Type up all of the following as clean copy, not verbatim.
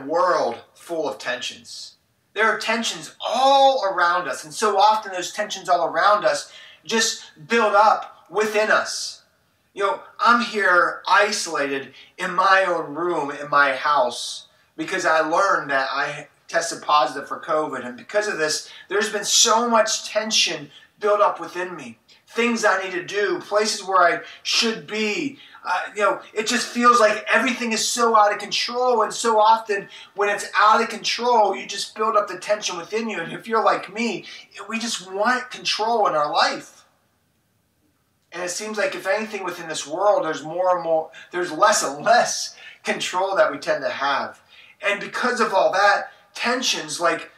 a world full of tensions. There are tensions all around us, and so often those tensions all around us just build up within us. You know, I'm here isolated in my own room, in my house, because I learned that I tested positive for COVID, and because of this, there's been so much tension built up within me. Things I need to do, places where I should be. You know, it just feels like everything is so out of control, and so often when it's out of control, you just build up the tension within you. And if you're like me, we just want control in our life. And it seems like if anything within this world, there's more and more, there's less and less control that we tend to have. And because of all that, tensions like,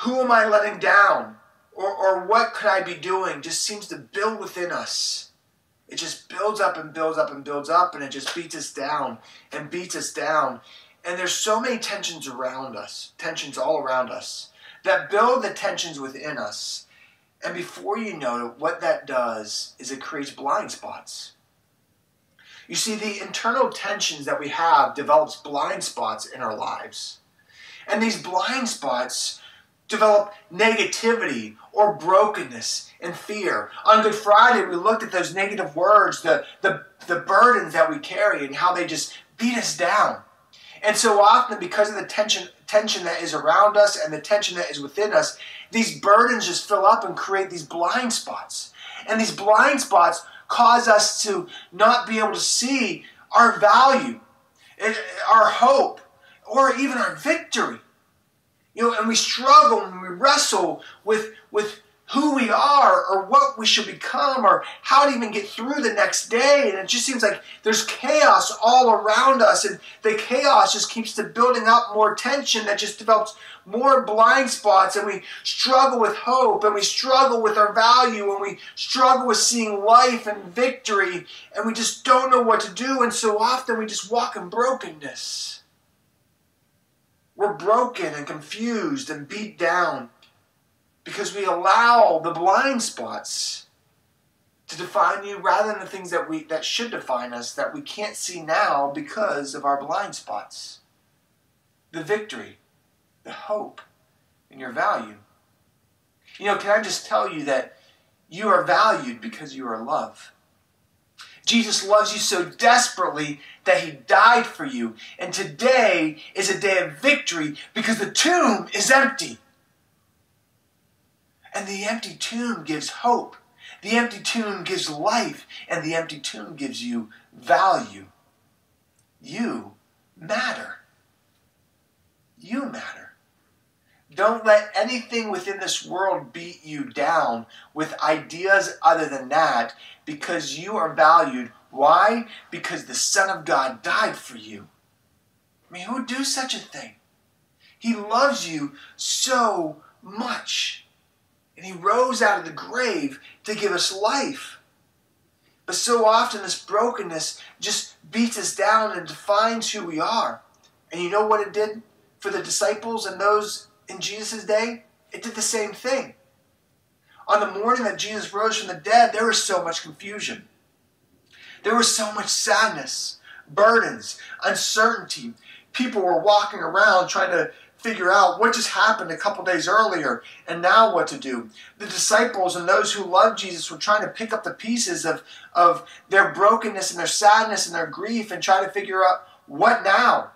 who am I letting down? Or what could I be doing, just seems to build within us. It just builds up and builds up and builds up, and it just beats us down and beats us down. And there's so many tensions around us, tensions all around us, that build the tensions within us. And before you know it, what that does is it creates blind spots. You see, the internal tensions that we have develops blind spots in our lives. And these blind spots develop negativity or brokenness and fear. On Good Friday, we looked at those negative words, the burdens that we carry and how they just beat us down. And so often, because of the tension that is around us and the tension that is within us, these burdens just fill up and create these blind spots. And these blind spots cause us to not be able to see our value, our hope, or even our victory. You know, and we struggle and we wrestle with who we are or what we should become or how to even get through the next day. And it just seems like there's chaos all around us, and the chaos just keeps building up more tension that just develops more blind spots, and we struggle with hope, and we struggle with our value, and we struggle with seeing life and victory, and we just don't know what to do, and so often we just walk in brokenness. We're broken and confused and beat down because we allow the blind spots to define you rather than the things that should define us that we can't see now because of our blind spots. The victory, the hope, and your value. You know, can I just tell you that you are valued because you are loved? Jesus loves you so desperately that he died for you. And today is a day of victory because the tomb is empty. And the empty tomb gives hope. The empty tomb gives life. And the empty tomb gives you value. You matter. You matter. Don't let anything within this world beat you down with ideas other than that, because you are valued. Why? Because the Son of God died for you. I mean, who would do such a thing? He loves you so much. And he rose out of the grave to give us life. But so often this brokenness just beats us down and defines who we are. And you know what it did for the disciples and those in Jesus' day? It did the same thing. On the morning that Jesus rose from the dead, there was so much confusion. There was so much sadness, burdens, uncertainty. People were walking around trying to figure out what just happened a couple days earlier and now what to do. The disciples and those who loved Jesus were trying to pick up the pieces of their brokenness and their sadness and their grief and try to figure out what now?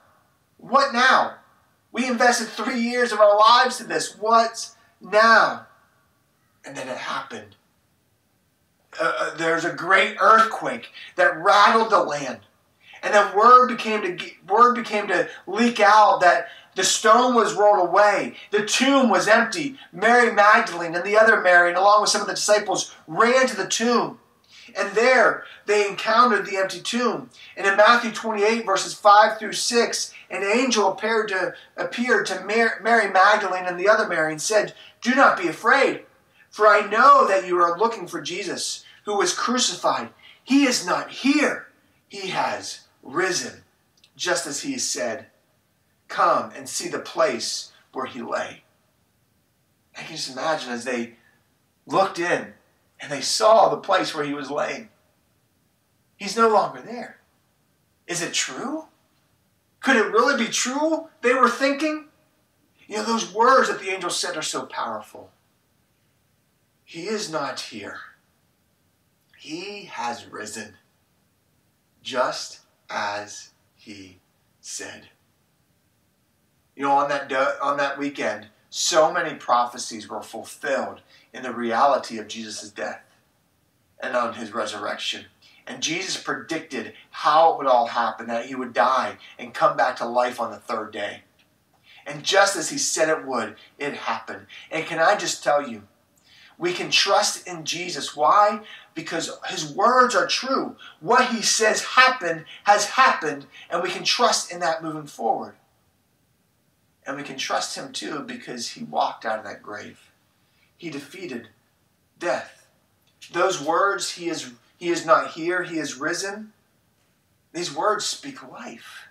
What now? We invested 3 years of our lives to this. What's now? And then it happened. There's a great earthquake that rattled the land. And then word became to leak out that the stone was rolled away. The tomb was empty. Mary Magdalene and the other Mary, and along with some of the disciples, ran to the tomb. And there they encountered the empty tomb. And in Matthew 28, verses 5 through 6, an angel appeared to Mary Magdalene and the other Mary and said, "Do not be afraid, for I know that you are looking for Jesus, who was crucified. He is not here. He has risen, just as he said. Come and see the place where he lay." I can just imagine as they looked in and they saw the place where he was laying. He's no longer there. Is it true? Could it really be true? They were thinking. You know, those words that the angel said are so powerful. He is not here. He has risen, just as he said. You know, on that weekend, so many prophecies were fulfilled in the reality of Jesus' death and on his resurrection. And Jesus predicted how it would all happen, that he would die and come back to life on the third day. And just as he said it would, it happened. And can I just tell you, we can trust in Jesus. Why? Because his words are true. What he says happened has happened, and we can trust in that moving forward. And we can trust him too because he walked out of that grave. He defeated death. Those words, he is not here, he is risen. These words speak life.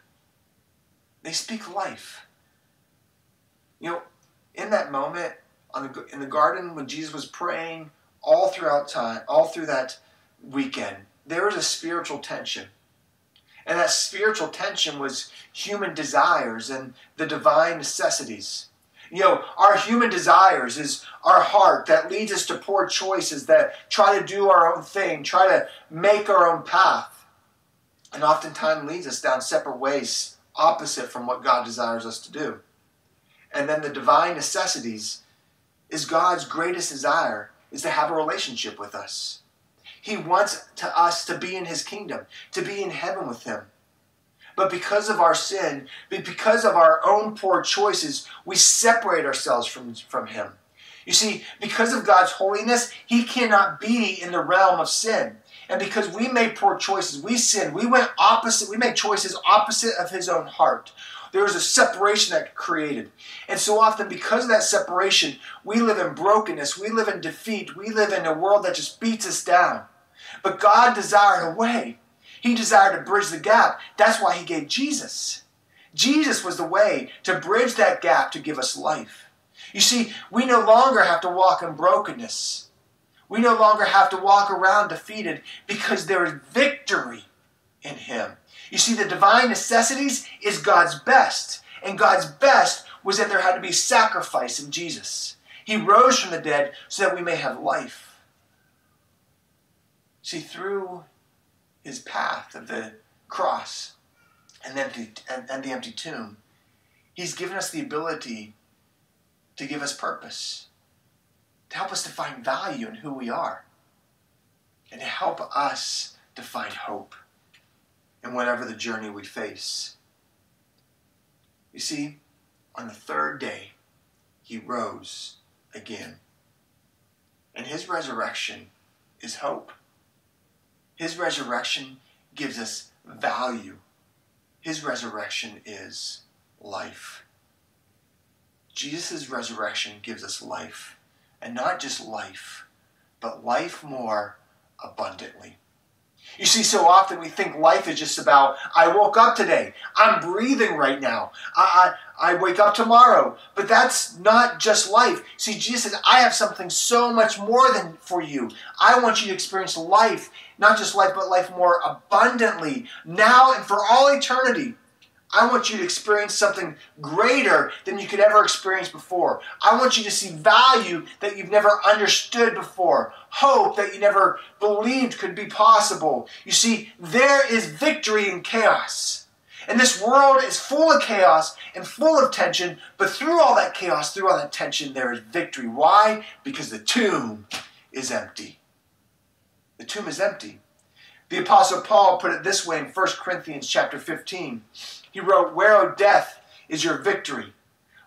They speak life. You know, in that moment, in the garden when Jesus was praying all throughout time, all through that weekend, there was a spiritual tension. And that spiritual tension was human desires and the divine necessities. You know, our human desires is our heart that leads us to poor choices, that try to do our own thing, try to make our own path, and oftentimes leads us down separate ways, opposite from what God desires us to do. And then the divine necessities is God's greatest desire, is to have a relationship with us. He wants us to be in his kingdom, to be in heaven with him. But because of our sin, because of our own poor choices, we separate ourselves from him. You see, because of God's holiness, he cannot be in the realm of sin. And because we made poor choices, we sinned, we made choices opposite of his own heart. There is a separation that created. And so often because of that separation, we live in brokenness, we live in defeat, we live in a world that just beats us down. But God desired a way. He desired to bridge the gap. That's why he gave Jesus. Jesus was the way to bridge that gap to give us life. You see, we no longer have to walk in brokenness. We no longer have to walk around defeated because there is victory in him. You see, the divine necessities is God's best. And God's best was that there had to be sacrifice in Jesus. He rose from the dead so that we may have life. See, through his path of the cross and the empty tomb, he's given us the ability to give us purpose, to help us to find value in who we are, and to help us to find hope in whatever the journey we face. You see, on the third day, he rose again. And his resurrection is hope. His resurrection gives us value. His resurrection is life. Jesus' resurrection gives us life. And not just life, but life more abundantly. You see, so often we think life is just about, I woke up today, I'm breathing right now, I wake up tomorrow. But that's not just life. See, Jesus says, I have something so much more than for you. I want you to experience life, not just life, but life more abundantly, now and for all eternity. I want you to experience something greater than you could ever experience before. I want you to see value that you've never understood before. Hope that you never believed could be possible. You see, there is victory in chaos. And this world is full of chaos and full of tension, but through all that chaos, through all that tension, there is victory. Why? Because the tomb is empty. The tomb is empty. The Apostle Paul put it this way in 1 Corinthians chapter 15. He wrote, "Where, O death, is your victory?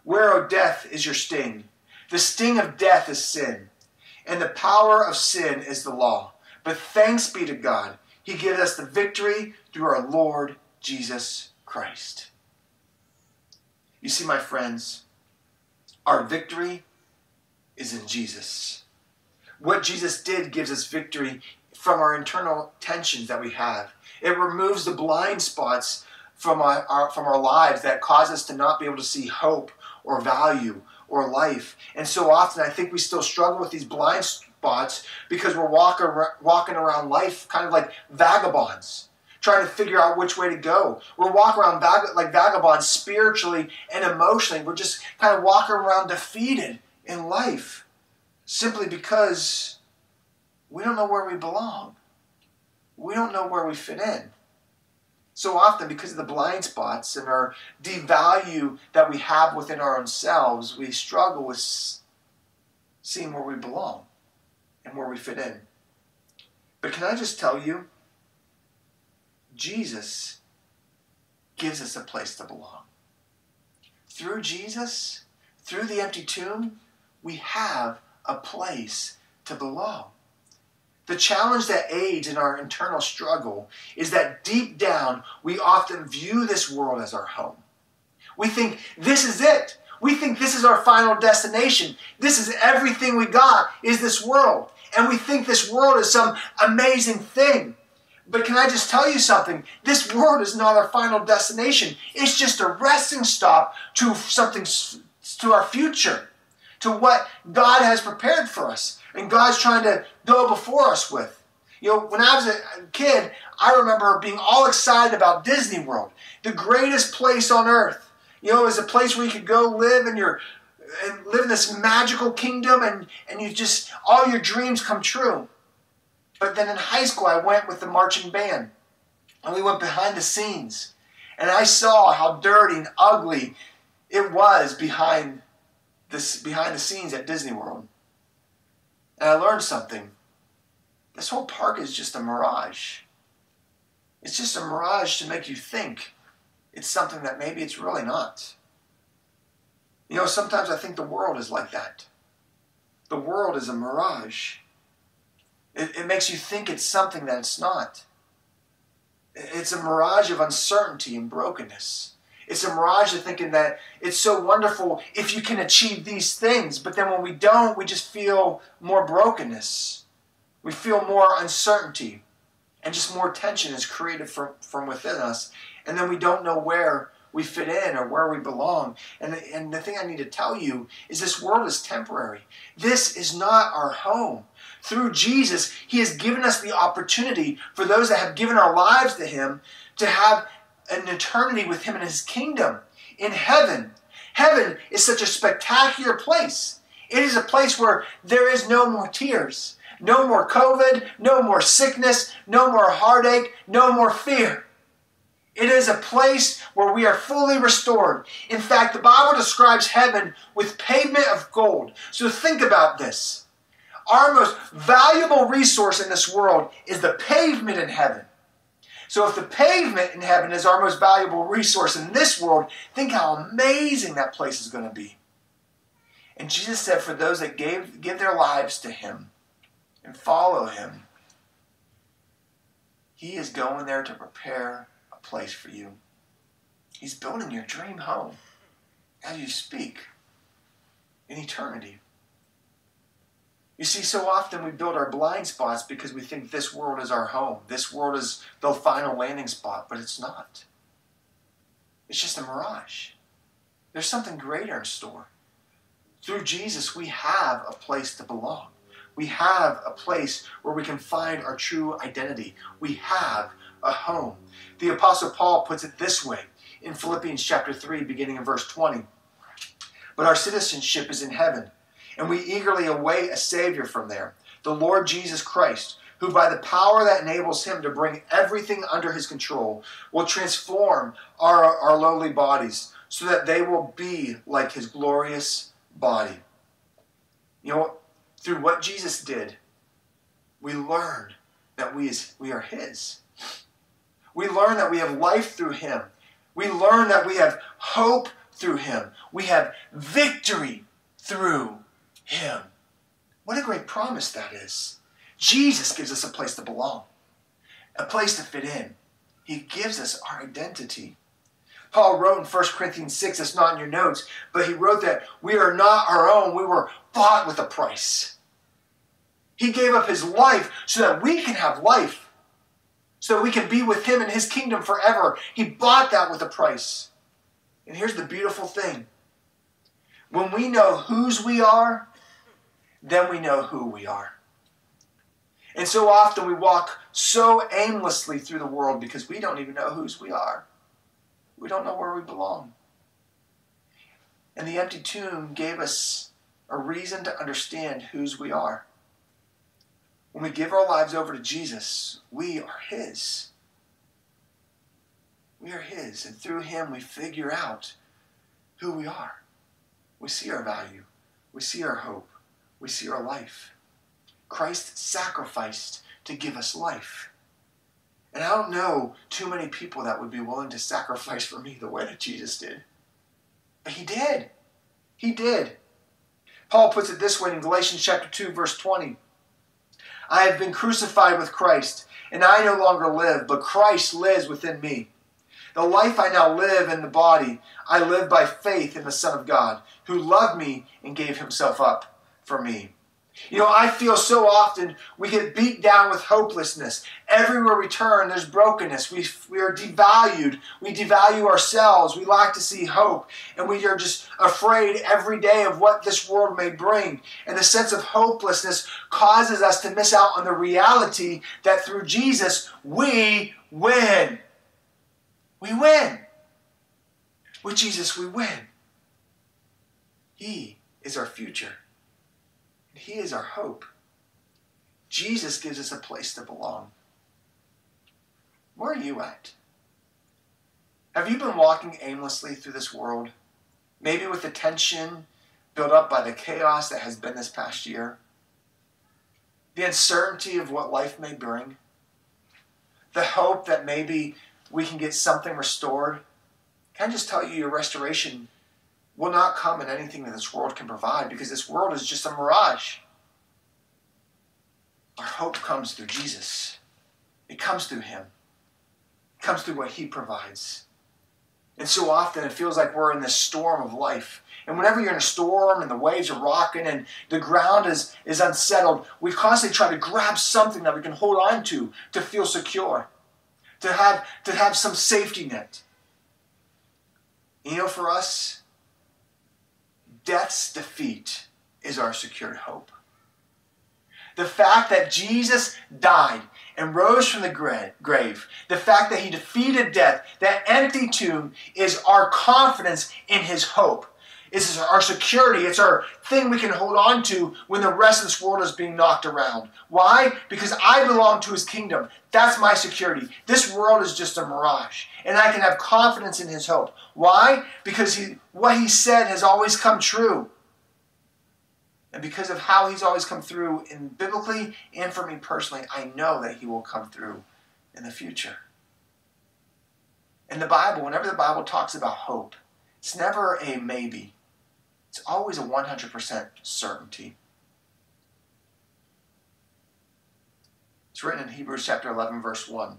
Where, O death, is your sting? The sting of death is sin, and the power of sin is the law. But thanks be to God, he gives us the victory through our Lord Jesus Christ." You see, my friends, our victory is in Jesus. What Jesus did gives us victory from our internal tensions that we have. It removes the blind spots from our lives that cause us to not be able to see hope or value or life. And so often I think we still struggle with these blind spots because we're walking around life kind of like vagabonds, trying to figure out which way to go. We're walking around like vagabonds spiritually and emotionally. We're just kind of walking around defeated in life simply because we don't know where we belong. We don't know where we fit in. So often, because of the blind spots and our devalue that we have within our own selves, we struggle with seeing where we belong and where we fit in. But can I just tell you, Jesus gives us a place to belong. Through Jesus, through the empty tomb, we have a place to belong. The challenge that aids in our internal struggle is that deep down, we often view this world as our home. We think this is it. We think this is our final destination. This is everything we got, is this world. And we think this world is some amazing thing. But can I just tell you something? This world is not our final destination. It's just a resting stop to something, to our future, to what God has prepared for us. And God's trying to go before us with. You know, when I was a kid, I remember being all excited about Disney World, the greatest place on earth. You know, it was a place where you could go live and live in this magical kingdom, and you just, all your dreams come true. But then in high school, I went with the marching band, and we went behind the scenes, and I saw how dirty and ugly it was behind the scenes at Disney World. And I learned something. This whole park is just a mirage. It's just a mirage to make you think it's something that maybe it's really not. You know, sometimes I think the world is like that. The world is a mirage. It makes you think it's something that it's not. It's a mirage of uncertainty and brokenness. It's a mirage of thinking that it's so wonderful if you can achieve these things. But then when we don't, we just feel more brokenness. We feel more uncertainty. And just more tension is created from within us. And then we don't know where we fit in or where we belong. And the thing I need to tell you is this world is temporary. This is not our home. Through Jesus, He has given us the opportunity, for those that have given our lives to Him, to have an eternity with Him in His kingdom, in heaven. Heaven is such a spectacular place. It is a place where there is no more tears, no more COVID, no more sickness, no more heartache, no more fear. It is a place where we are fully restored. In fact, the Bible describes heaven with pavement of gold. So think about this. Our most valuable resource in this world is the pavement in heaven. So if the pavement in heaven is our most valuable resource in this world, think how amazing that place is going to be. And Jesus said for those that give their lives to Him and follow Him, He is going there to prepare a place for you. He's building your dream home as you speak in eternity. You see, so often we build our blind spots because we think this world is our home. This world is the final landing spot, but it's not. It's just a mirage. There's something greater in store. Through Jesus, we have a place to belong. We have a place where we can find our true identity. We have a home. The Apostle Paul puts it this way in Philippians chapter 3, beginning in verse 20. But our citizenship is in heaven, and we eagerly await a Savior from there, the Lord Jesus Christ, who by the power that enables Him to bring everything under His control will transform our lowly bodies so that they will be like His glorious body. You know, through what Jesus did, we learn that we are His. We learn that we have life through Him. We learn that we have hope through Him. We have victory through Him. What a great promise that is. Jesus gives us a place to belong, a place to fit in. He gives us our identity. Paul wrote in 1 Corinthians 6, it's not in your notes, but he wrote that we are not our own. We were bought with a price. He gave up His life so that we can have life, so that we can be with Him in His kingdom forever. He bought that with a price. And here's the beautiful thing. When we know whose we are, then we know who we are. And so often we walk so aimlessly through the world because we don't even know whose we are. We don't know where we belong. And the empty tomb gave us a reason to understand whose we are. When we give our lives over to Jesus, we are His. We are His, and through Him we figure out who we are. We see our value. We see our hope. We see our life. Christ sacrificed to give us life. And I don't know too many people that would be willing to sacrifice for me the way that Jesus did. But He did. He did. Paul puts it this way in Galatians chapter 2, verse 20. I have been crucified with Christ, and I no longer live, but Christ lives within me. The life I now live in the body, I live by faith in the Son of God, who loved me and gave Himself up for me. You know, I feel so often we get beat down with hopelessness. Everywhere we turn, there's brokenness. We are devalued. We devalue ourselves. We lack to see hope. And we are just afraid every day of what this world may bring. And the sense of hopelessness causes us to miss out on the reality that through Jesus, we win. We win. With Jesus, we win. He is our future. He is our hope. Jesus gives us a place to belong. Where are you at? Have you been walking aimlessly through this world? Maybe with the tension built up by the chaos that has been this past year? The uncertainty of what life may bring? The hope that maybe we can get something restored? Can I just tell you, your restoration will not come in anything that this world can provide, because this world is just a mirage. Our hope comes through Jesus. It comes through Him. It comes through what He provides. And so often it feels like we're in this storm of life. And whenever you're in a storm and the waves are rocking and the ground is unsettled, we constantly try to grab something that we can hold on to feel secure, to have some safety net. You know, for us, death's defeat is our secured hope. The fact that Jesus died and rose from the grave, the fact that He defeated death, that empty tomb, is our confidence in His hope. It's our security. It's our thing we can hold on to when the rest of this world is being knocked around. Why? Because I belong to His kingdom. That's my security. This world is just a mirage, and I can have confidence in His hope. Why? Because what He said has always come true, and because of how He's always come through in biblically and for me personally, I know that He will come through in the future. In the Bible, whenever the Bible talks about hope, it's never a maybe. It's always a 100% certainty. It's written in Hebrews chapter 11, verse 1.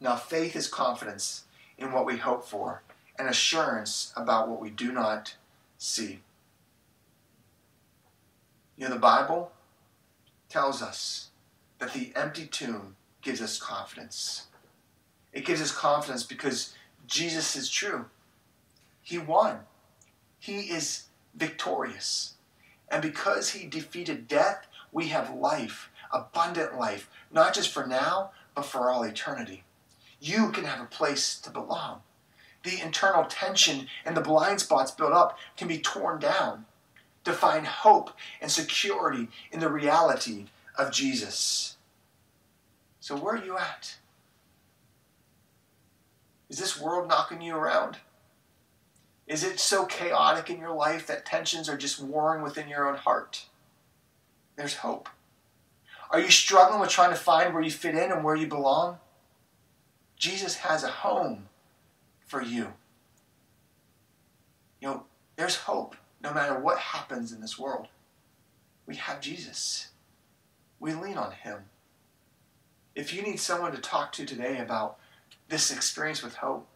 Now faith is confidence in what we hope for and assurance about what we do not see. You know, the Bible tells us that the empty tomb gives us confidence. It gives us confidence because Jesus is true. He won. He is victorious. And because He defeated death, we have life, abundant life, not just for now, but for all eternity. You can have a place to belong. The internal tension and the blind spots built up can be torn down to find hope and security in the reality of Jesus. So where are you at? Is this world knocking you around? Is it so chaotic in your life that tensions are just warring within your own heart? There's hope. Are you struggling with trying to find where you fit in and where you belong? Jesus has a home for you. You know, there's hope no matter what happens in this world. We have Jesus. We lean on Him. If you need someone to talk to today about this experience with hope,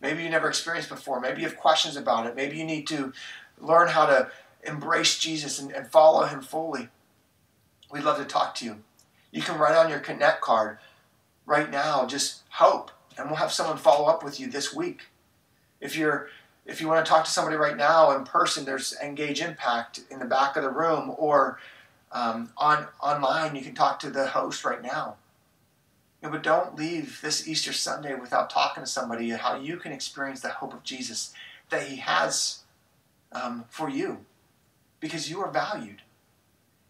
maybe you never experienced before. Maybe you have questions about it. Maybe you need to learn how to embrace Jesus and follow Him fully. We'd love to talk to you. You can write on your Connect card right now, just hope, and we'll have someone follow up with you this week. If you want to talk to somebody right now in person, there's Engage Impact in the back of the room, or online, you can talk to the host right now. You know, but don't leave this Easter Sunday without talking to somebody and how you can experience the hope of Jesus that he has for you, because you are valued.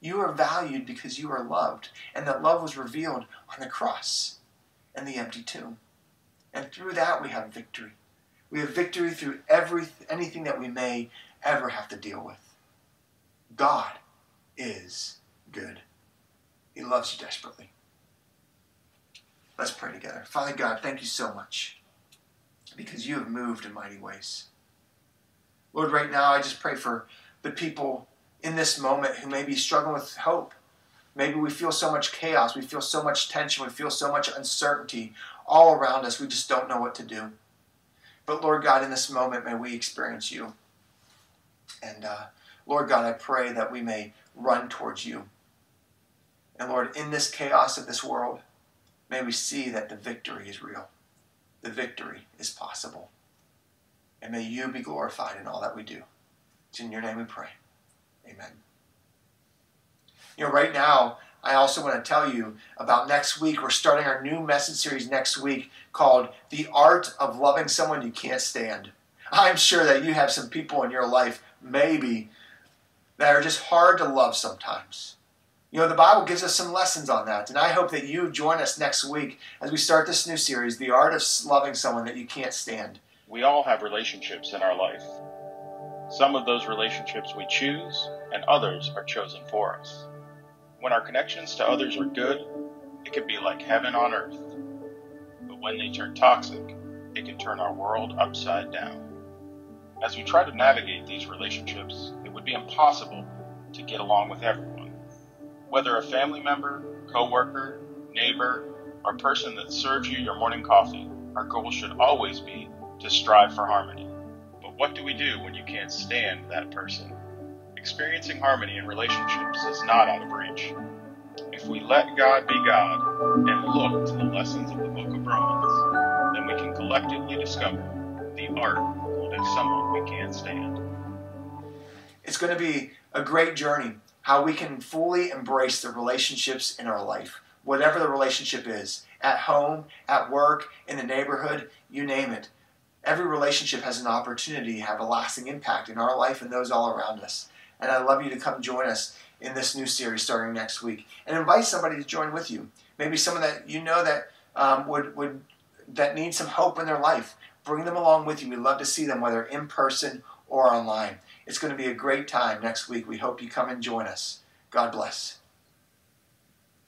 You are valued because you are loved, and that love was revealed on the cross and the empty tomb. And through that, we have victory. We have victory through anything that we may ever have to deal with. God is good. He loves you desperately. Let's pray together. Father God, thank you so much because you have moved in mighty ways. Lord, right now, I just pray for the people in this moment who may be struggling with hope. Maybe we feel so much chaos. We feel so much tension. We feel so much uncertainty all around us. We just don't know what to do. But Lord God, in this moment, may we experience you. And Lord God, I pray that we may run towards you. And Lord, in this chaos of this world, may we see that the victory is real. The victory is possible. And may you be glorified in all that we do. It's in your name we pray. Amen. You know, right now, I also want to tell you about next week. We're starting our new message series next week called The Art of Loving Someone You Can't Stand. I'm sure that you have some people in your life, maybe, that are just hard to love sometimes. You know, the Bible gives us some lessons on that, and I hope that you join us next week as we start this new series, The Art of Loving Someone That You Can't Stand. We all have relationships in our life. Some of those relationships we choose, and others are chosen for us. When our connections to others are good, it can be like heaven on earth. But when they turn toxic, it can turn our world upside down. As we try to navigate these relationships, it would be impossible to get along with everyone. Whether a family member, co-worker, neighbor, or person that serves you your morning coffee, our goal should always be to strive for harmony. But what do we do when you can't stand that person? Experiencing harmony in relationships is not out of reach. If we let God be God and look to the lessons of the book of Romans, then we can collectively discover the art of loving someone we can't stand. It's going to be a great journey, how we can fully embrace the relationships in our life, whatever the relationship is, at home, at work, in the neighborhood, you name it. Every relationship has an opportunity to have a lasting impact in our life and those all around us. And I'd love you to come join us in this new series starting next week. And invite somebody to join with you. Maybe someone that you know that that needs some hope in their life. Bring them along with you. We'd love to see them, whether in person or online. It's going to be a great time next week. We hope you come and join us. God bless.